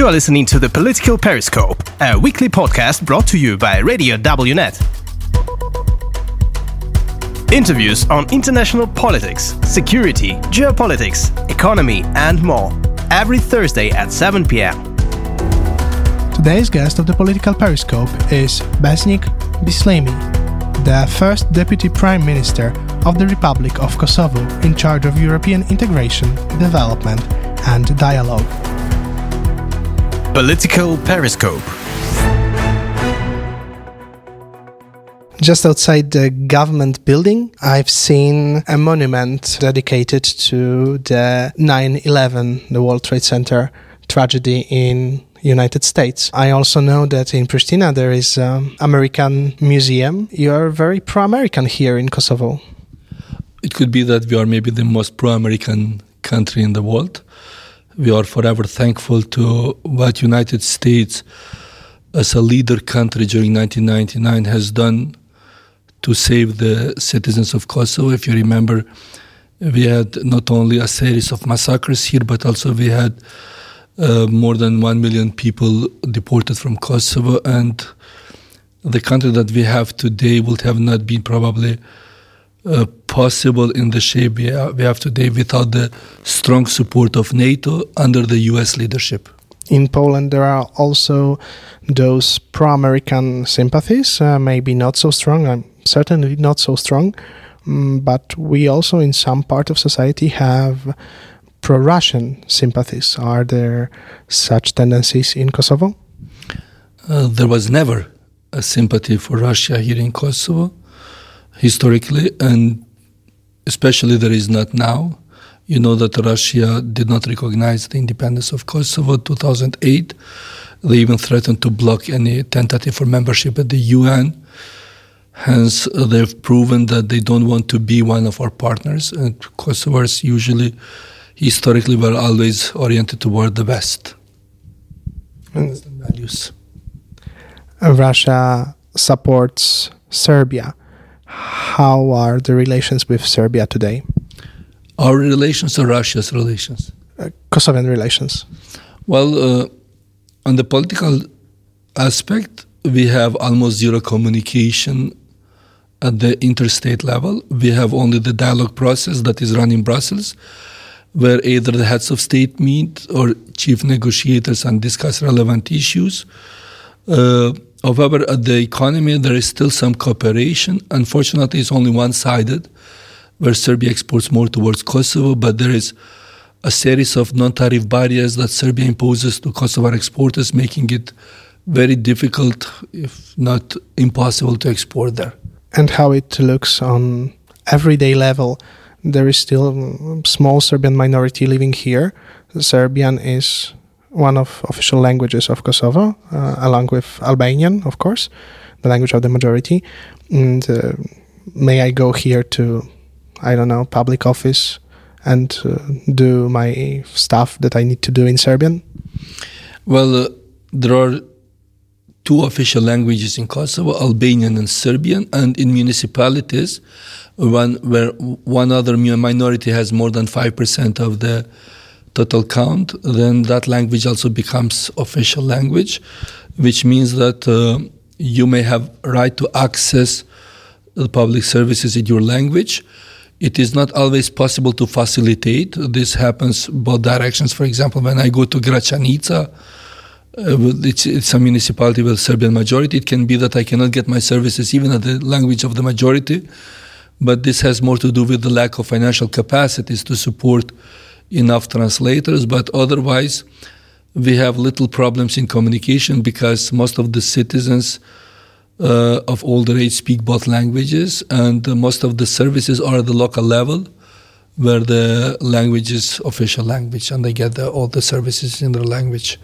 You are listening to The Political Periscope, a weekly podcast brought to you by Radio Wnet. Interviews on international politics, security, geopolitics, economy and more, every Thursday at 7 p.m. Today's guest of The Political Periscope is Besnik Bislimi, the first Deputy Prime Minister of the Republic of Kosovo in charge of European integration, development and dialogue. Political Periscope. Just outside the government building, I've seen a monument dedicated to the 9/11, the World Trade Center tragedy in United States. I also know that in Prishtina there is an American museum. You are very pro-American here in Kosovo. It could be that we are maybe the most pro-American country in the world. We are forever thankful to what United States as a leader country during 1999 has done to save the citizens of Kosovo. If you remember, we had not only a series of massacres here, but also we had more than 1 million people deported from Kosovo. And the country that we have today would have not been probably possible in the shape we have today without the strong support of NATO under the US leadership. In Poland there are also those pro-American sympathies, maybe not so strong, certainly not so strong, but we also in some part of society have pro-Russian sympathies. Are there such tendencies in Kosovo? There was never a sympathy for Russia here in Kosovo. Historically, and especially there is not now. You know that Russia did not recognize the independence of Kosovo in 2008. They even threatened to block any tentative for membership at the UN. Hence, they've proven that they don't want to be one of our partners. And Kosovars usually, historically, were always oriented toward the West. And values. Russia supports Serbia. How are the relations with Serbia today? Our relations or Russia's relations? Kosovan relations. Well, on the political aspect, we have almost zero communication at the interstate level. We have only the dialogue process that is run in Brussels, where either the heads of state meet or chief negotiators and discuss relevant issues. However, at the economy, there is still some cooperation. Unfortunately, it's only one-sided, where Serbia exports more towards Kosovo, but there is a series of non-tariff barriers that Serbia imposes to Kosovar exporters, making it very difficult, if not impossible, to export there. And how it looks on everyday level. There is still a small Serbian minority living here. Serbian is one of official languages of Kosovo, along with Albanian, of course, the language of the majority. And may I go here to, I don't know, public office and do my stuff that I need to do in Serbian? Well, there are two official languages in Kosovo, Albanian and Serbian, and in municipalities, where one other minority has more than 5% of the total count, then that language also becomes official language, which means that you may have right to access the public services in your language. It is not always possible to facilitate. This happens both directions. For example, when I go to Gracanica, it's a municipality with Serbian majority, it can be that I cannot get my services even at the language of the majority, but this has more to do with the lack of financial capacities to support enough translators, but otherwise we have little problems in communication because most of the citizens of older age speak both languages, and most of the services are at the local level where the language is official language and they get all the services in their language.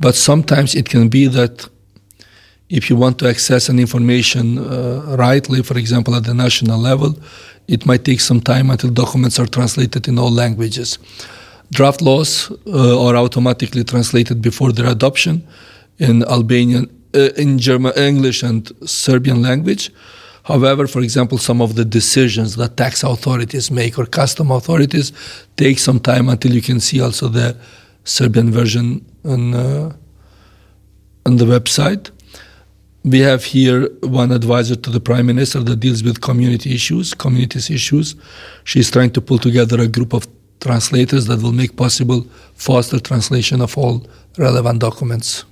But sometimes it can be that if you want to access an information rightly, for example, at the national level, it might take some time until documents are translated in all languages. Draft laws are automatically translated before their adoption in Albanian, in German, English and Serbian language. However, for example, some of the decisions that tax authorities make or custom authorities take some time until you can see also the Serbian version on the website. We have here one advisor to the Prime Minister that deals with communities issues. She's trying to pull together a group of translators that will make possible faster translation of all relevant documents.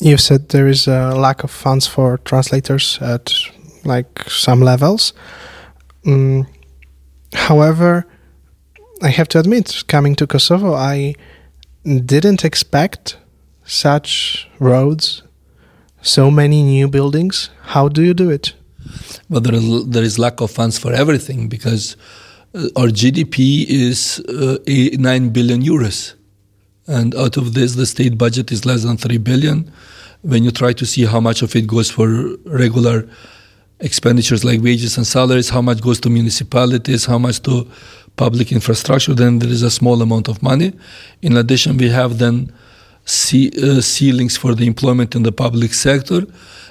You've said there is a lack of funds for translators at some levels. However, I have to admit, coming to Kosovo, I didn't expect such roads, so many new buildings. How do you do it? Well, there is lack of funds for everything, because our GDP is 9 billion euros. And out of this, the state budget is less than 3 billion. When you try to see how much of it goes for regular expenditures like wages and salaries, how much goes to municipalities, how much to public infrastructure, then there is a small amount of money. In addition, we have then ceilings for the employment in the public sector,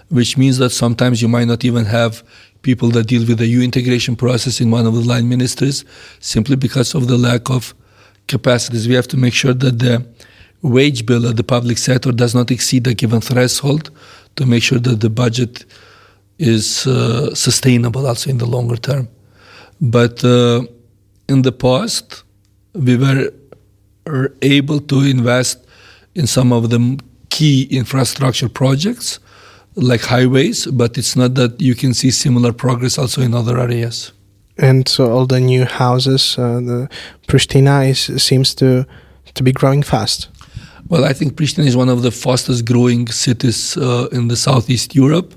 which means that sometimes you might not even have people that deal with the EU integration process in one of the line ministries, simply because of the lack of capacities. We have to make sure that the wage bill of the public sector does not exceed a given threshold, to make sure that the budget is sustainable also in the longer term. But in the past, we were able to invest in some of the key infrastructure projects, like highways, but it's not that you can see similar progress also in other areas. And so all the new houses, the Prishtina seems to be growing fast. Well, I think Prishtina is one of the fastest growing cities in the Southeast Europe,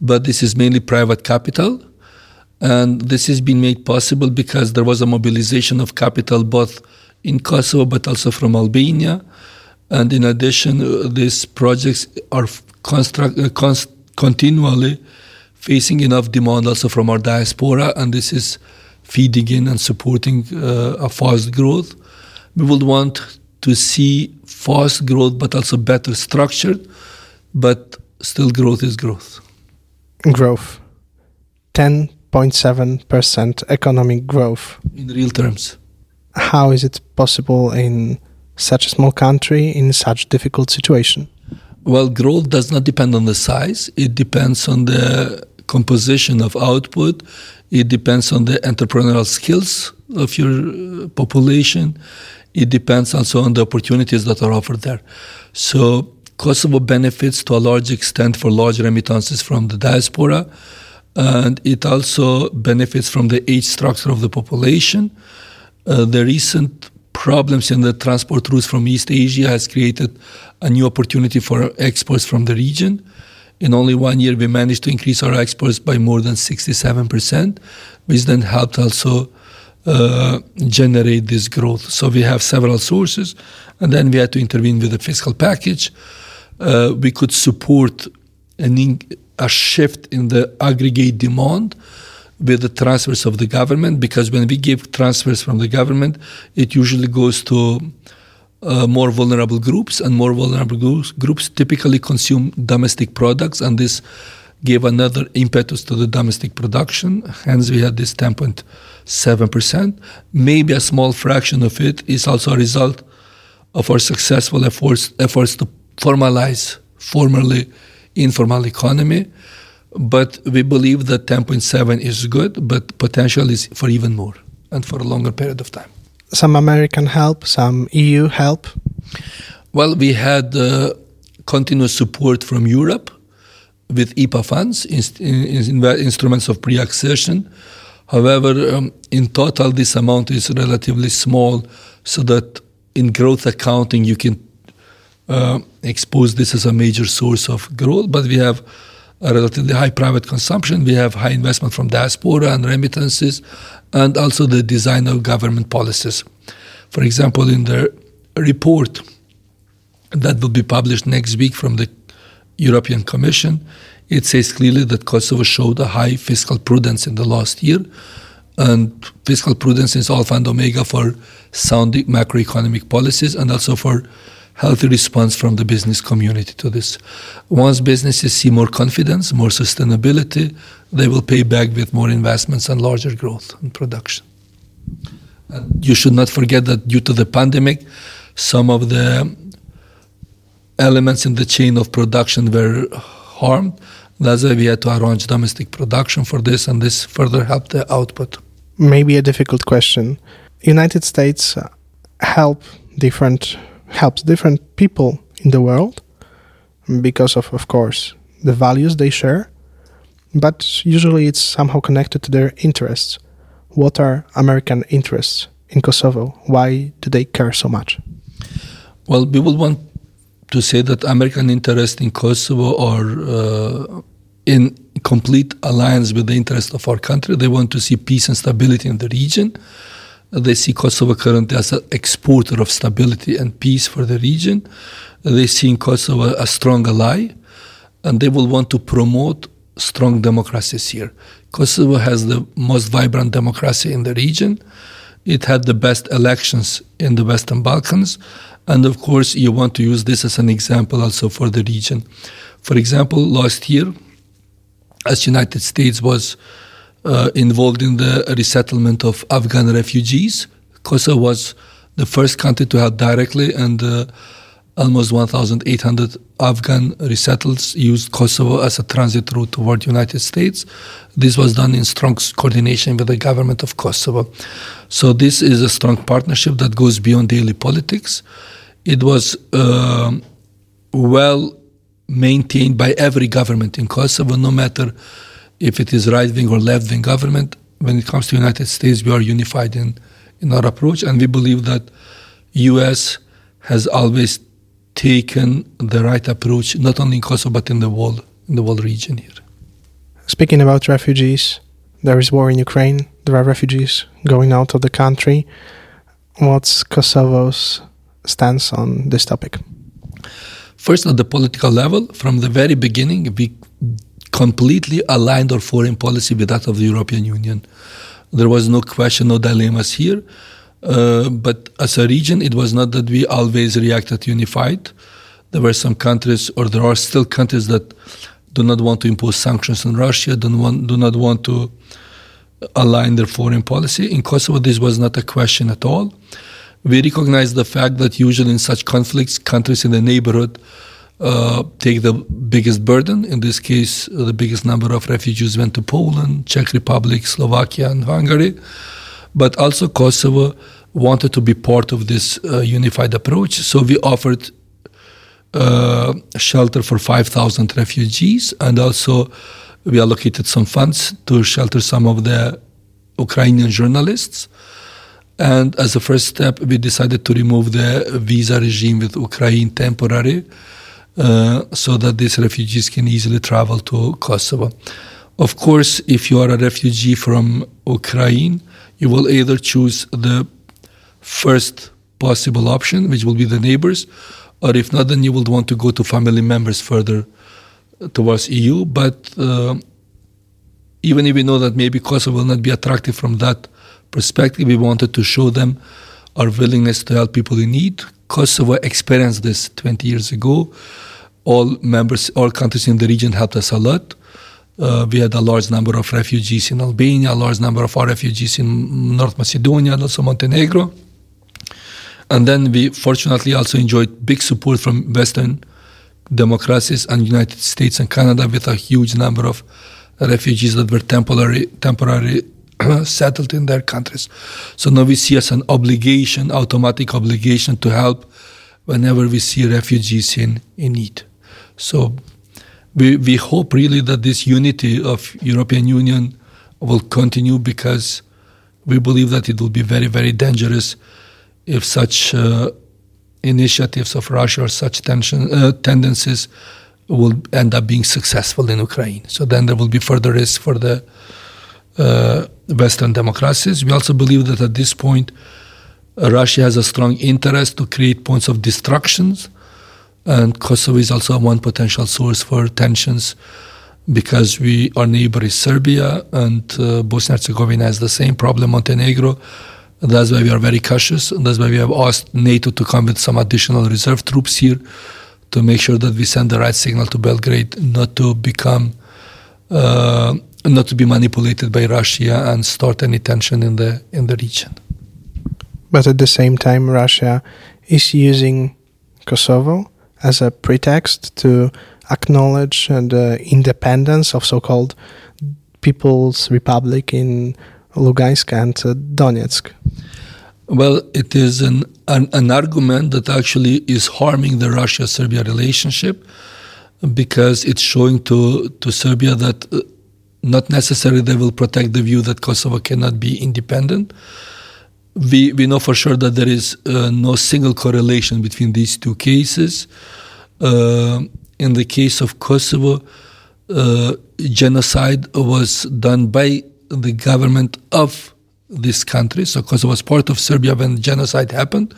but this is mainly private capital. And this has been made possible because there was a mobilization of capital both in Kosovo but also from Albania. And in addition, these projects are continually facing enough demand also from our diaspora, and this is feeding in and supporting a fast growth. We would want to see fast growth, but also better structured, but still growth is growth. Growth. 10.7% economic growth. In real terms. How is it possible in such a small country, in such difficult situation? Well, growth does not depend on the size. It depends on the composition of output. It depends on the entrepreneurial skills of your population. It depends also on the opportunities that are offered there. So Kosovo benefits to a large extent for large remittances from the diaspora, and it also benefits from the age structure of the population. The recent problems in the transport routes from East Asia has created a new opportunity for exports from the region. In only 1 year, we managed to increase our exports by more than 67%, which then helped also generate this growth. So we have several sources, and then we had to intervene with a fiscal package. We could support a shift in the aggregate demand with the transfers of the government, because when we give transfers from the government, it usually goes to more vulnerable groups, and more vulnerable groups typically consume domestic products, and this gave another impetus to the domestic production. Hence, we had this 10.7%. Maybe a small fraction of it is also a result of our successful efforts to formalize formerly informal economy. But we believe that 10.7 is good, but potential is for even more and for a longer period of time. Some American help, some EU help? Well, we had continuous support from Europe with IPA funds, instruments of pre-accession. However, in total, this amount is relatively small, so that in growth accounting, you can expose this as a major source of growth. But we have a relatively high private consumption, we have high investment from diaspora and remittances, and also the design of government policies. For example, in the report that will be published next week from the European Commission, it says clearly that Kosovo showed a high fiscal prudence in the last year, and fiscal prudence is alpha and omega for sound macroeconomic policies and also for healthy response from the business community to this. Once businesses see more confidence, more sustainability, they will pay back with more investments and larger growth and production. And you should not forget that due to the pandemic, some of the elements in the chain of production were harmed. That's why we had to arrange domestic production for this, and this further helped the output. Maybe a difficult question. United States helps different people in the world because of course, the values they share, but usually it's somehow connected to their interests. What are American interests in Kosovo? Why do they care so much? Well, we would want to say that American interests in Kosovo are in complete alliance with the interests of our country. They want to see peace and stability in the region. They see Kosovo currently as an exporter of stability and peace for the region. They see in Kosovo a strong ally, and they will want to promote strong democracies here. Kosovo has the most vibrant democracy in the region. It had the best elections in the Western Balkans. And of course, you want to use this as an example also for the region. For example, last year, as United States was involved in the resettlement of Afghan refugees, Kosovo was the first country to help directly, and almost 1,800 Afghan resettles used Kosovo as a transit route toward United States. This was done in strong coordination with the government of Kosovo. So this is a strong partnership that goes beyond daily politics. It was well maintained by every government in Kosovo, no matter if it is right-wing or left-wing government. When it comes to United States, we are unified in our approach, and we believe that U.S. has always taken the right approach, not only in Kosovo, but in the world region here. Speaking about refugees, there is war in Ukraine. There are refugees going out of the country. What's Kosovo's stance on this topic? First, at the political level, from the very beginning, we completely aligned our foreign policy with that of the European Union. There was no question, no dilemmas here. But as a region, it was not that we always reacted unified. There were some countries, or there are still countries, that do not want to impose sanctions on Russia, do not want to align their foreign policy. In Kosovo, this was not a question at all. We recognize the fact that usually in such conflicts, countries in the neighborhood take the biggest burden. In this case, the biggest number of refugees went to Poland, Czech Republic, Slovakia, and Hungary. But also Kosovo wanted to be part of this unified approach. So we offered shelter for 5,000 refugees, and also we allocated some funds to shelter some of the Ukrainian journalists. And as a first step, we decided to remove the visa regime with Ukraine temporarily, so that these refugees can easily travel to Kosovo. Of course, if you are a refugee from Ukraine, you will either choose the first possible option, which will be the neighbors, or if not, then you would want to go to family members further towards EU. But even if we know that maybe Kosovo will not be attractive from that perspective, we wanted to show them our willingness to help people in need. Kosovo experienced this 20 years ago. All countries in the region helped us a lot. We had a large number of refugees in Albania, a large number of our refugees in North Macedonia and also Montenegro. And then we fortunately also enjoyed big support from Western democracies and United States and Canada, with a huge number of refugees that were temporarily settled in their countries. So now we see as an obligation, automatic obligation, to help whenever we see refugees in need. So We hope really that this unity of European Union will continue, because we believe that it will be very, very dangerous if such initiatives of Russia or such tendencies will end up being successful in Ukraine. So then there will be further risk for the Western democracies. We also believe that at this point, Russia has a strong interest to create points of destructions. And Kosovo is also one potential source for tensions, because our neighbor is Serbia, and Bosnia and Herzegovina has the same problem, Montenegro. That's why we are very cautious, and that's why we have asked NATO to come with some additional reserve troops here to make sure that we send the right signal to Belgrade not to be manipulated by Russia and start any tension in the region. But at the same time, Russia is using Kosovo as a pretext to acknowledge the independence of so-called People's Republic in Lugansk and Donetsk? Well, it is an argument that actually is harming the Russia-Serbia relationship, because it's showing to Serbia that not necessarily they will protect the view that Kosovo cannot be independent. We know for sure that there is no single correlation between these two cases. In the case of Kosovo, genocide was done by the government of this country. So Kosovo was part of Serbia when genocide happened.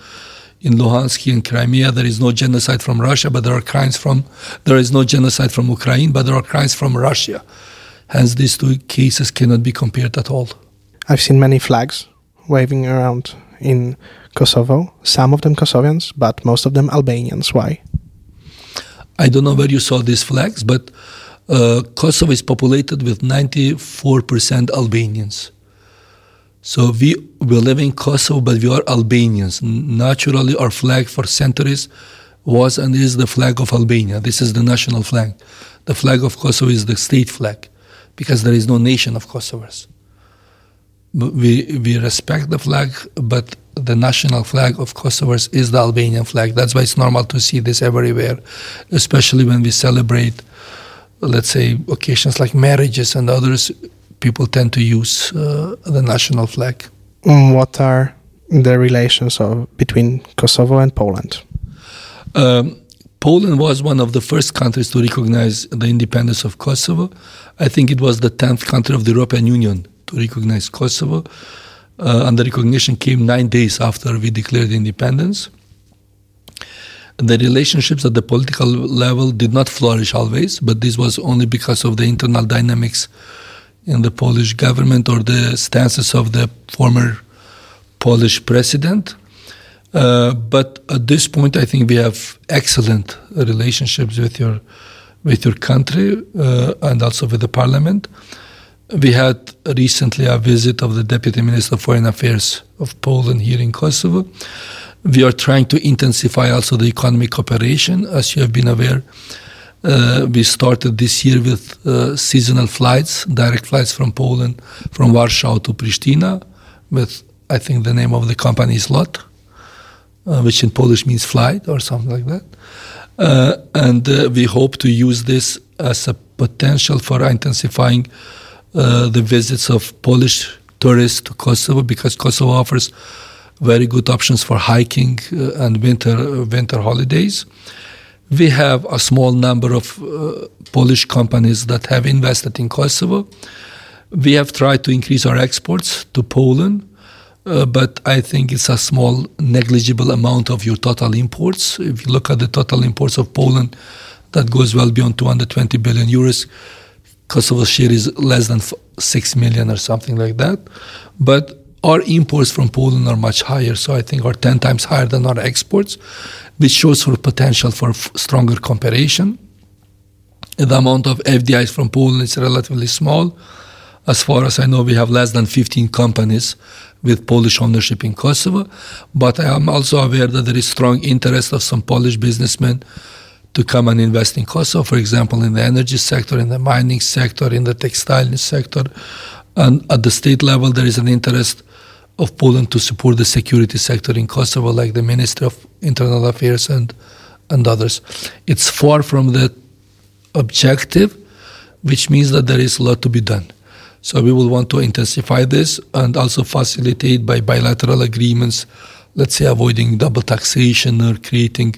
In Luhansk and Crimea, there is no genocide from Russia, but there is no genocide from Ukraine, but there are crimes from Russia. Hence, these two cases cannot be compared at all. I've seen many flags waving around in Kosovo, some of them Kosovians, but most of them Albanians. Why? I don't know where you saw these flags, but Kosovo is populated with 94% Albanians. So we live in Kosovo, but we are Albanians. Naturally, our flag for centuries was and is the flag of Albania. This is the national flag. The flag of Kosovo is the state flag, because there is no nation of Kosovars. We respect the flag, but the national flag of Kosovars is the Albanian flag. That's why it's normal to see this everywhere, especially when we celebrate, let's say, occasions like marriages and others. People tend to use the national flag. What are the relations between Kosovo and Poland? Poland was one of the first countries to recognize the independence of Kosovo. I think it was the 10th country of the European Union to recognize Kosovo. And the recognition came 9 days after we declared independence. The relationships at the political level did not flourish always, but this was only because of the internal dynamics in the Polish government or the stances of the former Polish president. But at this point, I think we have excellent relationships with your country and also with the parliament. We had recently a visit of the Deputy Minister of Foreign Affairs of Poland here in Kosovo. We are trying to intensify also the economic cooperation. As you have been aware, we started this year with seasonal flights, direct flights from Poland, from Warsaw to Prishtina, with, I think, the name of the company is LOT, which in Polish means flight or something like that. And we hope to use this as a potential for intensifying the visits of Polish tourists to Kosovo, because Kosovo offers very good options for hiking and winter holidays. We have a small number of Polish companies that have invested in Kosovo. We have tried to increase our exports to Poland, but I think it's a small, negligible amount of your total imports. If you look at the total imports of Poland, that goes well beyond 220 billion euros. Kosovo's share is less than 6 million or something like that. But our imports from Poland are much higher, so I think are 10 times higher than our exports, which shows for potential for stronger cooperation. The amount of FDIs from Poland is relatively small. As far as I know, we have less than 15 companies with Polish ownership in Kosovo, but I am also aware that there is strong interest of some Polish businessmen to come and invest in Kosovo, for example, in the energy sector, in the mining sector, in the textile sector. And at the state level, there is an interest of Poland to support the security sector in Kosovo, like the Ministry of Internal Affairs and others. It's far from the objective, which means that there is a lot to be done. So we will want to intensify this and also facilitate by bilateral agreements, let's say avoiding double taxation or creating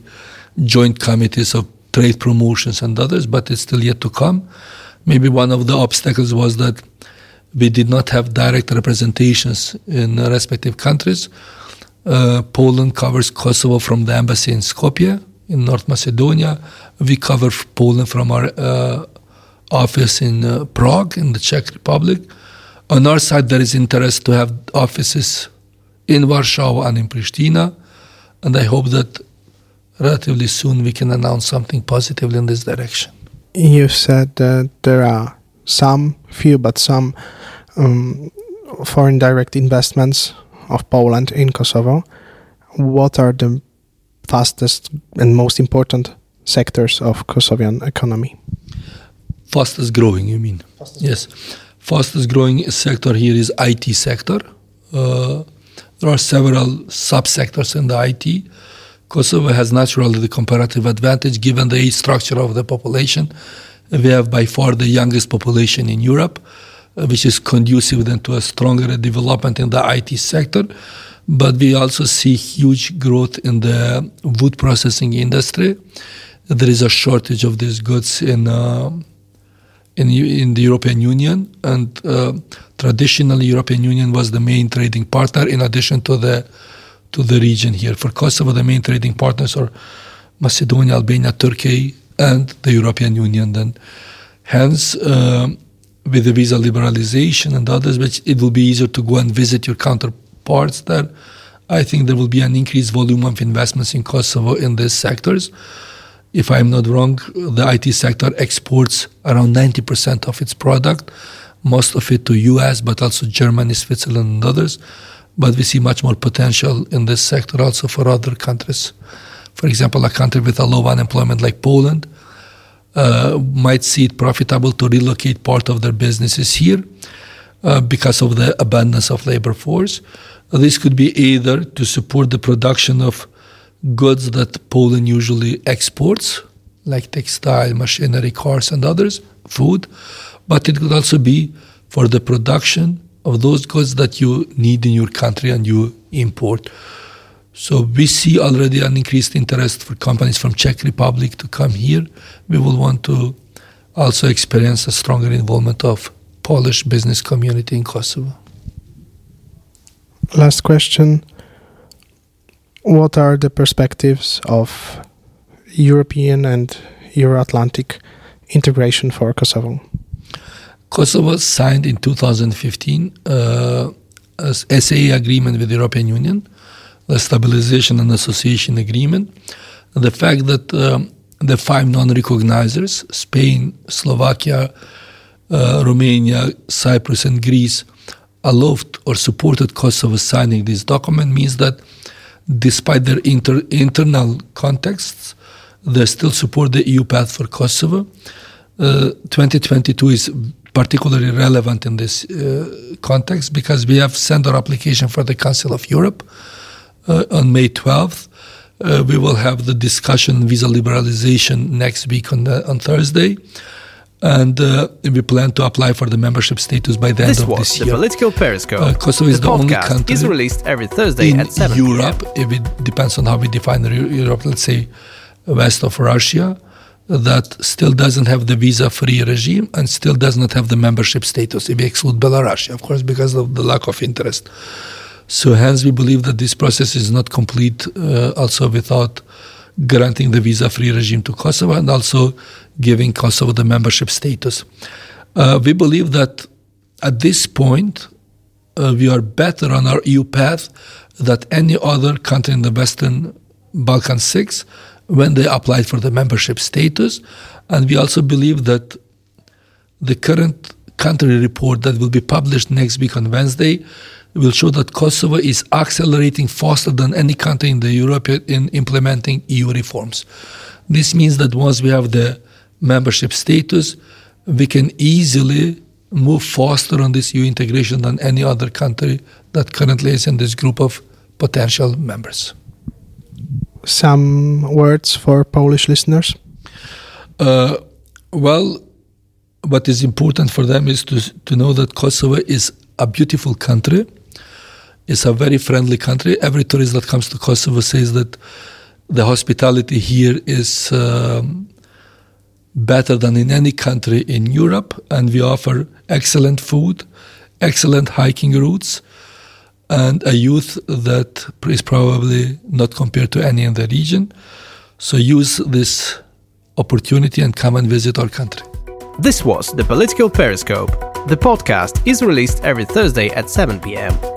joint committees of trade promotions and others, but it's still yet to come. Maybe one of the obstacles was that we did not have direct representations in respective countries. Poland covers Kosovo from the embassy in Skopje, in North Macedonia. We cover Poland from our office in Prague, in the Czech Republic. On our side, there is interest to have offices in Warsaw and in Pristina, and I hope that relatively soon we can announce something positively in this direction. You said that there are some foreign direct investments of Poland in Kosovo. What are the fastest and most important sectors of Kosovian economy? Fastest growing, you mean? Yes. Fastest growing sector here is IT sector. There are several subsectors in the IT. Kosovo has naturally the comparative advantage given the age structure of the population. We have by far the youngest population in Europe, which is conducive then to a stronger development in the IT sector. But we also see huge growth in the wood processing industry. There is a shortage of these goods in the European Union, and traditionally European Union was the main trading partner in addition to the region here. For Kosovo, the main trading partners are Macedonia, Albania, Turkey, and the European Union. Then, hence, with the visa liberalization and others, which it will be easier to go and visit your counterparts there, I think there will be an increased volume of investments in Kosovo in these sectors. If I'm not wrong, the IT sector exports around 90% of its product, most of it to US, but also Germany, Switzerland, and others. But we see much more potential in this sector also for other countries. For example, a country with a low unemployment like Poland might see it profitable to relocate part of their businesses here because of the abundance of labor force. This could be either to support the production of goods that Poland usually exports, like textile, machinery, cars, and others, food, but it could also be for the production of those goods that you need in your country and you import. So we see already an increased interest for companies from Czech Republic to come here. We will want to also experience a stronger involvement of Polish business community in Kosovo. Last question. What are the perspectives of European and Euro-Atlantic integration for Kosovo? Kosovo signed in 2015 a SAA agreement with the European Union, the Stabilization and Association Agreement. The fact that the five non-recognizers, Spain, Slovakia, Romania, Cyprus and Greece, allowed or supported Kosovo signing this document means that despite their internal contexts, they still support the EU path for Kosovo. 2022 is particularly relevant in this context because we have sent our application for the Council of Europe on May 12th. We will have the discussion visa liberalization next week on Thursday. And we plan to apply for the membership status by the end of this year. This was the Political Periscope. Kosovo is the only country is released every Thursday at 7 p.m. Europe. It depends on how we define Europe, let's say west of Russia, that still doesn't have the visa-free regime and still does not have the membership status, if we exclude Belarus, of course, because of the lack of interest. So hence we believe that this process is not complete also without granting the visa-free regime to Kosovo and also giving Kosovo the membership status. We believe that at this point, we are better on our EU path than any other country in the Western Balkan 6 when they applied for the membership status. And we also believe that the current country report that will be published next week on Wednesday will show that Kosovo is accelerating faster than any country in the Europe in implementing EU reforms. This means that once we have the membership status, we can easily move faster on this EU integration than any other country that currently is in this group of potential members. Some words for Polish listeners? Well, what is important for them is to know that Kosovo is a beautiful country. It's a very friendly country. Every tourist that comes to Kosovo says that the hospitality here is better than in any country in Europe, and we offer excellent food, excellent hiking routes, and a youth that is probably not compared to any in the region. So use this opportunity and come and visit our country. This was the Political Periscope. The podcast is released every Thursday at 7 p.m.